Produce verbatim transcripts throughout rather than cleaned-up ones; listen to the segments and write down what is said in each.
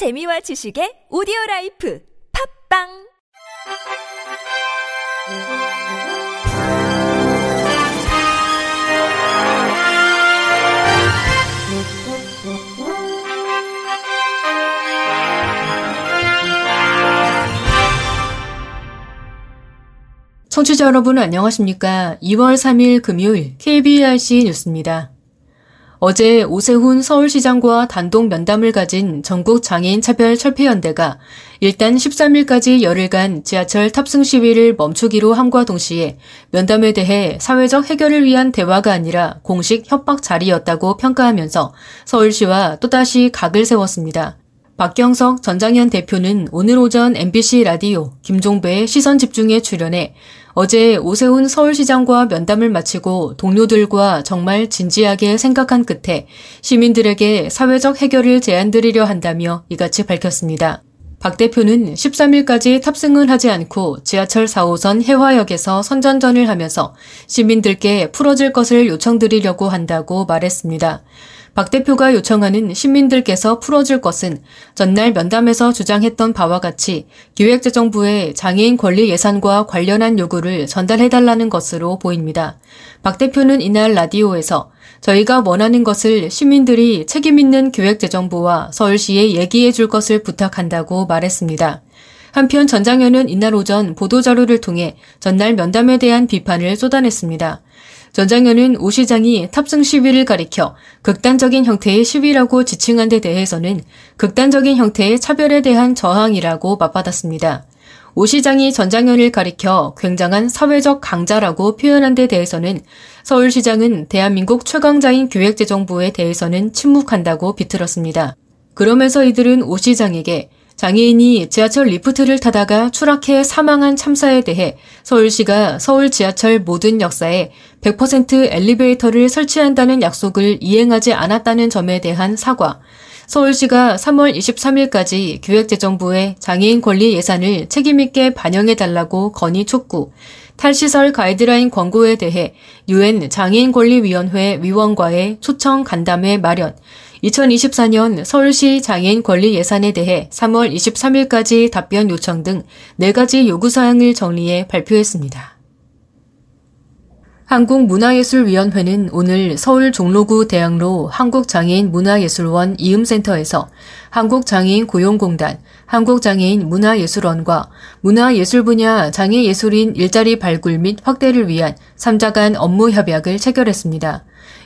재미와 지식의 오디오라이프 팝빵 청취자 여러분 안녕하십니까. 이월 삼일 금요일 케이비알씨 뉴스입니다. 어제 오세훈 서울시장과 단독 면담을 가진 전국장애인차별철폐연대가 일단 십삼일까지 열흘간 지하철 탑승 시위를 멈추기로 함과 동시에 면담에 대해 사회적 해결을 위한 대화가 아니라 공식 협박 자리였다고 평가하면서 서울시와 또다시 각을 세웠습니다. 박경석 전장현 대표는 오늘 오전 엠비씨 라디오 김종배의 시선집중에 출연해 어제 오세훈 서울시장과 면담을 마치고 동료들과 정말 진지하게 생각한 끝에 시민들에게 사회적 해결을 제안드리려 한다며 이같이 밝혔습니다. 박 대표는 십삼일까지 탑승을 하지 않고 지하철 사호선 해화역에서 선전전을 하면서 시민들께 풀어줄 것을 요청드리려고 한다고 말했습니다. 박 대표가 요청하는 시민들께서 풀어줄 것은 전날 면담에서 주장했던 바와 같이 기획재정부의 장애인 권리 예산과 관련한 요구를 전달해달라는 것으로 보입니다. 박 대표는 이날 라디오에서 저희가 원하는 것을 시민들이 책임있는 기획재정부와 서울시에 얘기해줄 것을 부탁한다고 말했습니다. 한편 전장현은 이날 오전 보도자료를 통해 전날 면담에 대한 비판을 쏟아냈습니다. 전장현은 오 시장이 탑승 시위를 가리켜 극단적인 형태의 시위라고 지칭한 데 대해서는 극단적인 형태의 차별에 대한 저항이라고 맞받았습니다. 오 시장이 전장현을 가리켜 굉장한 사회적 강자라고 표현한 데 대해서는 서울시장은 대한민국 최강자인 기획재정부에 대해서는 침묵한다고 비틀었습니다. 그러면서 이들은 오 시장에게 장애인이 지하철 리프트를 타다가 추락해 사망한 참사에 대해 서울시가 서울 지하철 모든 역사에 백 퍼센트 엘리베이터를 설치한다는 약속을 이행하지 않았다는 점에 대한 사과, 서울시가 삼월 이십삼일까지 기획재정부에 장애인 권리 예산을 책임있게 반영해달라고 건의 촉구, 탈시설 가이드라인 권고에 대해 유엔 장애인권리위원회 위원과의 초청 간담회 마련, 이천이십사년 서울시 장애인 권리 예산에 대해 삼월 이십삼일까지 답변 요청 등 네 가지 요구사항을 정리해 발표했습니다. 한국문화예술위원회는 오늘 서울 종로구 대학로 한국장애인문화예술원 이음센터에서 한국장애인고용공단, 한국장애인문화예술원과 문화예술 분야 장애예술인 일자리 발굴 및 확대를 위한 삼자 간 업무 협약을 체결했습니다.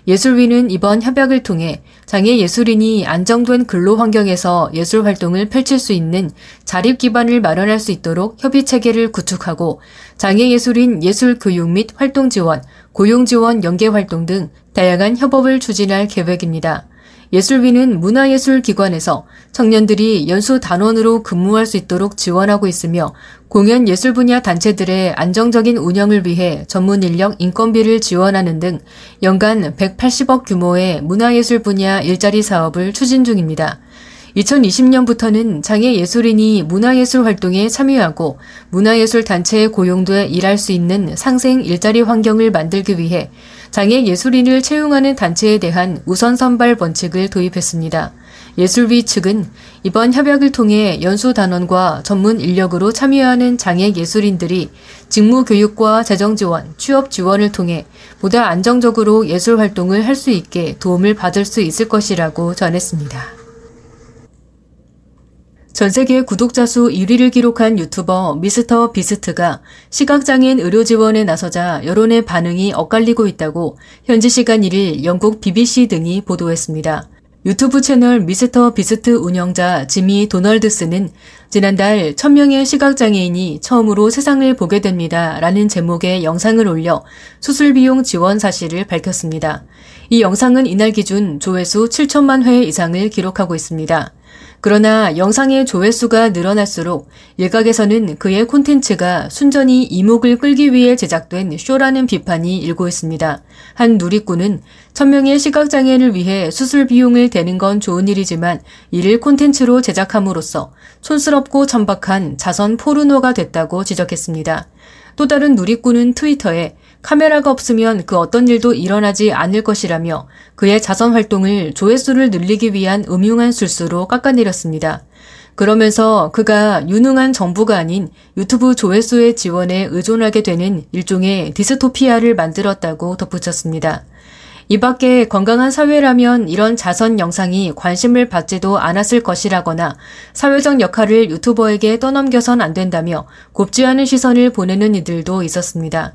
예술위는 이번 협약을 통해 장애예술인이 안정된 근로환경에서 예술활동을 펼칠 수 있는 자립기반을 마련할 수 있도록 협의체계를 구축하고 장애예술인 예술교육 및 활동지원, 고용지원 연계활동 등 다양한 협업을 추진할 계획입니다. 예술위는 문화예술기관에서 청년들이 연수 단원으로 근무할 수 있도록 지원하고 있으며 공연 예술 분야 단체들의 안정적인 운영을 위해 전문 인력 인건비를 지원하는 등 연간 백팔십억 규모의 문화예술 분야 일자리 사업을 추진 중입니다. 이천이십년부터는 장애예술인이 문화예술 활동에 참여하고 문화예술 단체에 고용돼 일할 수 있는 상생 일자리 환경을 만들기 위해 장애예술인을 채용하는 단체에 대한 우선 선발 원칙을 도입했습니다. 예술위 측은 이번 협약을 통해 연수 단원과 전문 인력으로 참여하는 장애예술인들이 직무 교육과 재정 지원, 취업 지원을 통해 보다 안정적으로 예술 활동을 할 수 있게 도움을 받을 수 있을 것이라고 전했습니다. 전세계 구독자 수 일위를 기록한 유튜버 미스터 비스트가 시각장애인 의료 지원에 나서자 여론의 반응이 엇갈리고 있다고 현지 시간 일일 영국 비비씨 등이 보도했습니다. 유튜브 채널 미스터 비스트 운영자 지미 도널드스는 지난달 천 명의 시각장애인이 처음으로 세상을 보게 됩니다 라는 제목의 영상을 올려 수술비용 지원 사실을 밝혔습니다. 이 영상은 이날 기준 조회수 칠천만 회 이상을 기록하고 있습니다. 그러나 영상의 조회수가 늘어날수록 일각에서는 그의 콘텐츠가 순전히 이목을 끌기 위해 제작된 쇼라는 비판이 일고 있습니다. 한 누리꾼은 천 명의 시각장애인을 위해 수술 비용을 대는 건 좋은 일이지만 이를 콘텐츠로 제작함으로써 촌스럽고 천박한 자선 포르노가 됐다고 지적했습니다. 또 다른 누리꾼은 트위터에 카메라가 없으면 그 어떤 일도 일어나지 않을 것이라며 그의 자선 활동을 조회수를 늘리기 위한 음흉한 술수로 깎아내렸습니다. 그러면서 그가 유능한 정부가 아닌 유튜브 조회수의 지원에 의존하게 되는 일종의 디스토피아를 만들었다고 덧붙였습니다. 이 밖에 건강한 사회라면 이런 자선 영상이 관심을 받지도 않았을 것이라거나 사회적 역할을 유튜버에게 떠넘겨선 안 된다며 곱지 않은 시선을 보내는 이들도 있었습니다.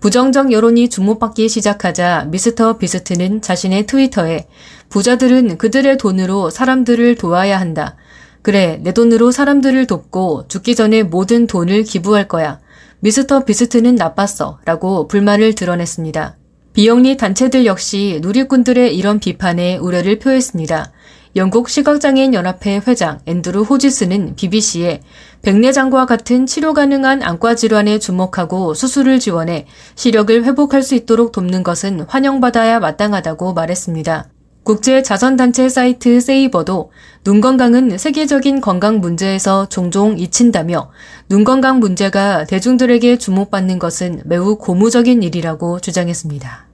부정적 여론이 주목받기 시작하자 미스터 비스트는 자신의 트위터에 부자들은 그들의 돈으로 사람들을 도와야 한다. 그래, 내 돈으로 사람들을 돕고 죽기 전에 모든 돈을 기부할 거야. 미스터 비스트는 나빴어. 라고 불만을 드러냈습니다. 비영리 단체들 역시 누리꾼들의 이런 비판에 우려를 표했습니다. 영국 시각장애인연합회 회장 앤드루 호지스는 비비씨에 백내장과 같은 치료 가능한 안과 질환에 주목하고 수술을 지원해 시력을 회복할 수 있도록 돕는 것은 환영받아야 마땅하다고 말했습니다. 국제 자선단체 사이트 세이버도 눈 건강은 세계적인 건강 문제에서 종종 잊힌다며 눈 건강 문제가 대중들에게 주목받는 것은 매우 고무적인 일이라고 주장했습니다.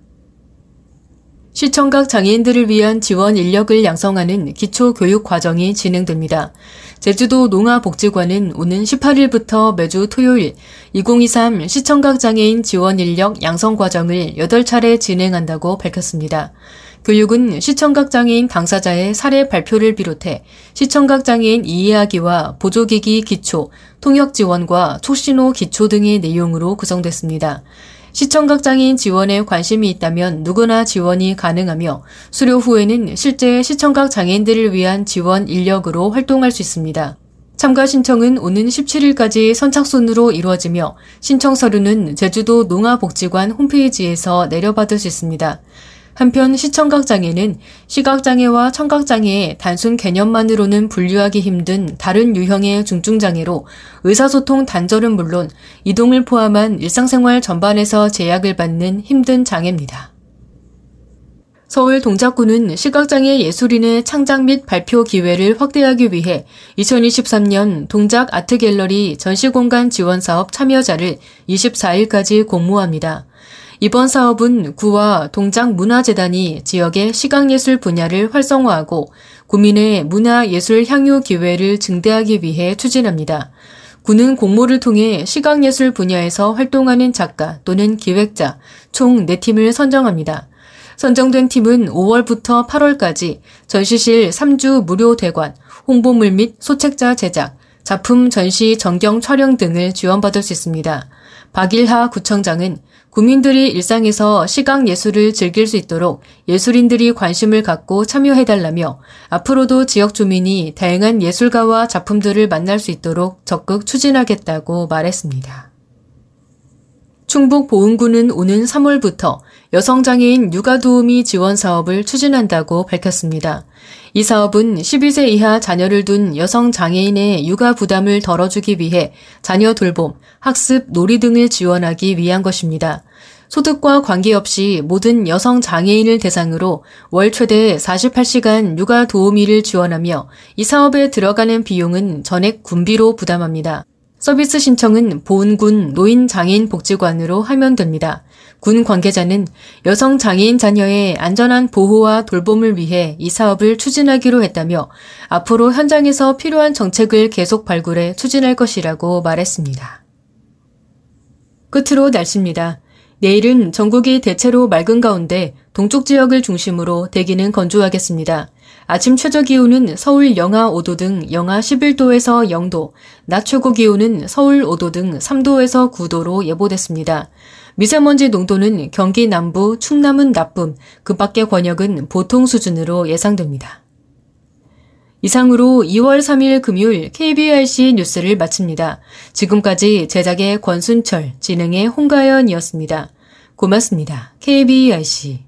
시청각 장애인들을 위한 지원 인력을 양성하는 기초교육 과정이 진행됩니다. 제주도 농아복지관은 오는 십팔 일부터 매주 토요일 이천이십삼 시청각 장애인 지원 인력 양성 과정을 여덟 차례 진행한다고 밝혔습니다. 교육은 시청각 장애인 당사자의 사례 발표를 비롯해 시청각 장애인 이해하기와 보조기기 기초, 통역 지원과 촉신호 기초 등의 내용으로 구성됐습니다. 시청각 장애인 지원에 관심이 있다면 누구나 지원이 가능하며 수료 후에는 실제 시청각 장애인들을 위한 지원 인력으로 활동할 수 있습니다. 참가 신청은 오는 십칠 일까지 선착순으로 이루어지며 신청 서류는 제주도 농아복지관 홈페이지에서 내려받을 수 있습니다. 한편 시청각장애는 시각장애와 청각장애의 단순 개념만으로는 분류하기 힘든 다른 유형의 중증장애로 의사소통 단절은 물론 이동을 포함한 일상생활 전반에서 제약을 받는 힘든 장애입니다. 서울 동작구는 시각장애 예술인의 창작 및 발표 기회를 확대하기 위해 이천이십삼 년 동작 아트갤러리 전시공간 지원사업 참여자를 이십사 일까지 공모합니다. 이번 사업은 구와 동작문화재단이 지역의 시각예술 분야를 활성화하고 구민의 문화예술 향유 기회를 증대하기 위해 추진합니다. 구는 공모를 통해 시각예술 분야에서 활동하는 작가 또는 기획자 총 네 팀을 선정합니다. 선정된 팀은 오월부터 팔월까지 전시실 삼 주 무료 대관, 홍보물 및 소책자 제작, 작품 전시 전경 촬영 등을 지원받을 수 있습니다. 박일하 구청장은 구민들이 일상에서 시각예술을 즐길 수 있도록 예술인들이 관심을 갖고 참여해달라며 앞으로도 지역 주민이 다양한 예술가와 작품들을 만날 수 있도록 적극 추진하겠다고 말했습니다. 충북 보은군은 오는 삼월부터 여성장애인 육아도우미 지원 사업을 추진한다고 밝혔습니다. 이 사업은 십이 세 이하 자녀를 둔 여성장애인의 육아 부담을 덜어주기 위해 자녀 돌봄, 학습, 놀이 등을 지원하기 위한 것입니다. 소득과 관계없이 모든 여성 장애인을 대상으로 월 최대 사십팔 시간 육아 도우미를 지원하며 이 사업에 들어가는 비용은 전액 군비로 부담합니다. 서비스 신청은 보은군 노인장애인복지관으로 하면 됩니다. 군 관계자는 여성 장애인 자녀의 안전한 보호와 돌봄을 위해 이 사업을 추진하기로 했다며 앞으로 현장에서 필요한 정책을 계속 발굴해 추진할 것이라고 말했습니다. 끝으로 날씨입니다. 내일은 전국이 대체로 맑은 가운데 동쪽 지역을 중심으로 대기는 건조하겠습니다. 아침 최저기온은 서울 영하 오 도 등 영하 십일 도에서 영 도, 낮 최고기온은 서울 오 도 등 삼 도에서 구 도로 예보됐습니다. 미세먼지 농도는 경기 남부, 충남은 나쁨, 그 밖의 권역은 보통 수준으로 예상됩니다. 이상으로 이월 삼 일 금요일 케이비알씨 뉴스를 마칩니다. 지금까지 제작의 권순철, 진행의 홍가연이었습니다. 고맙습니다. 케이비알씨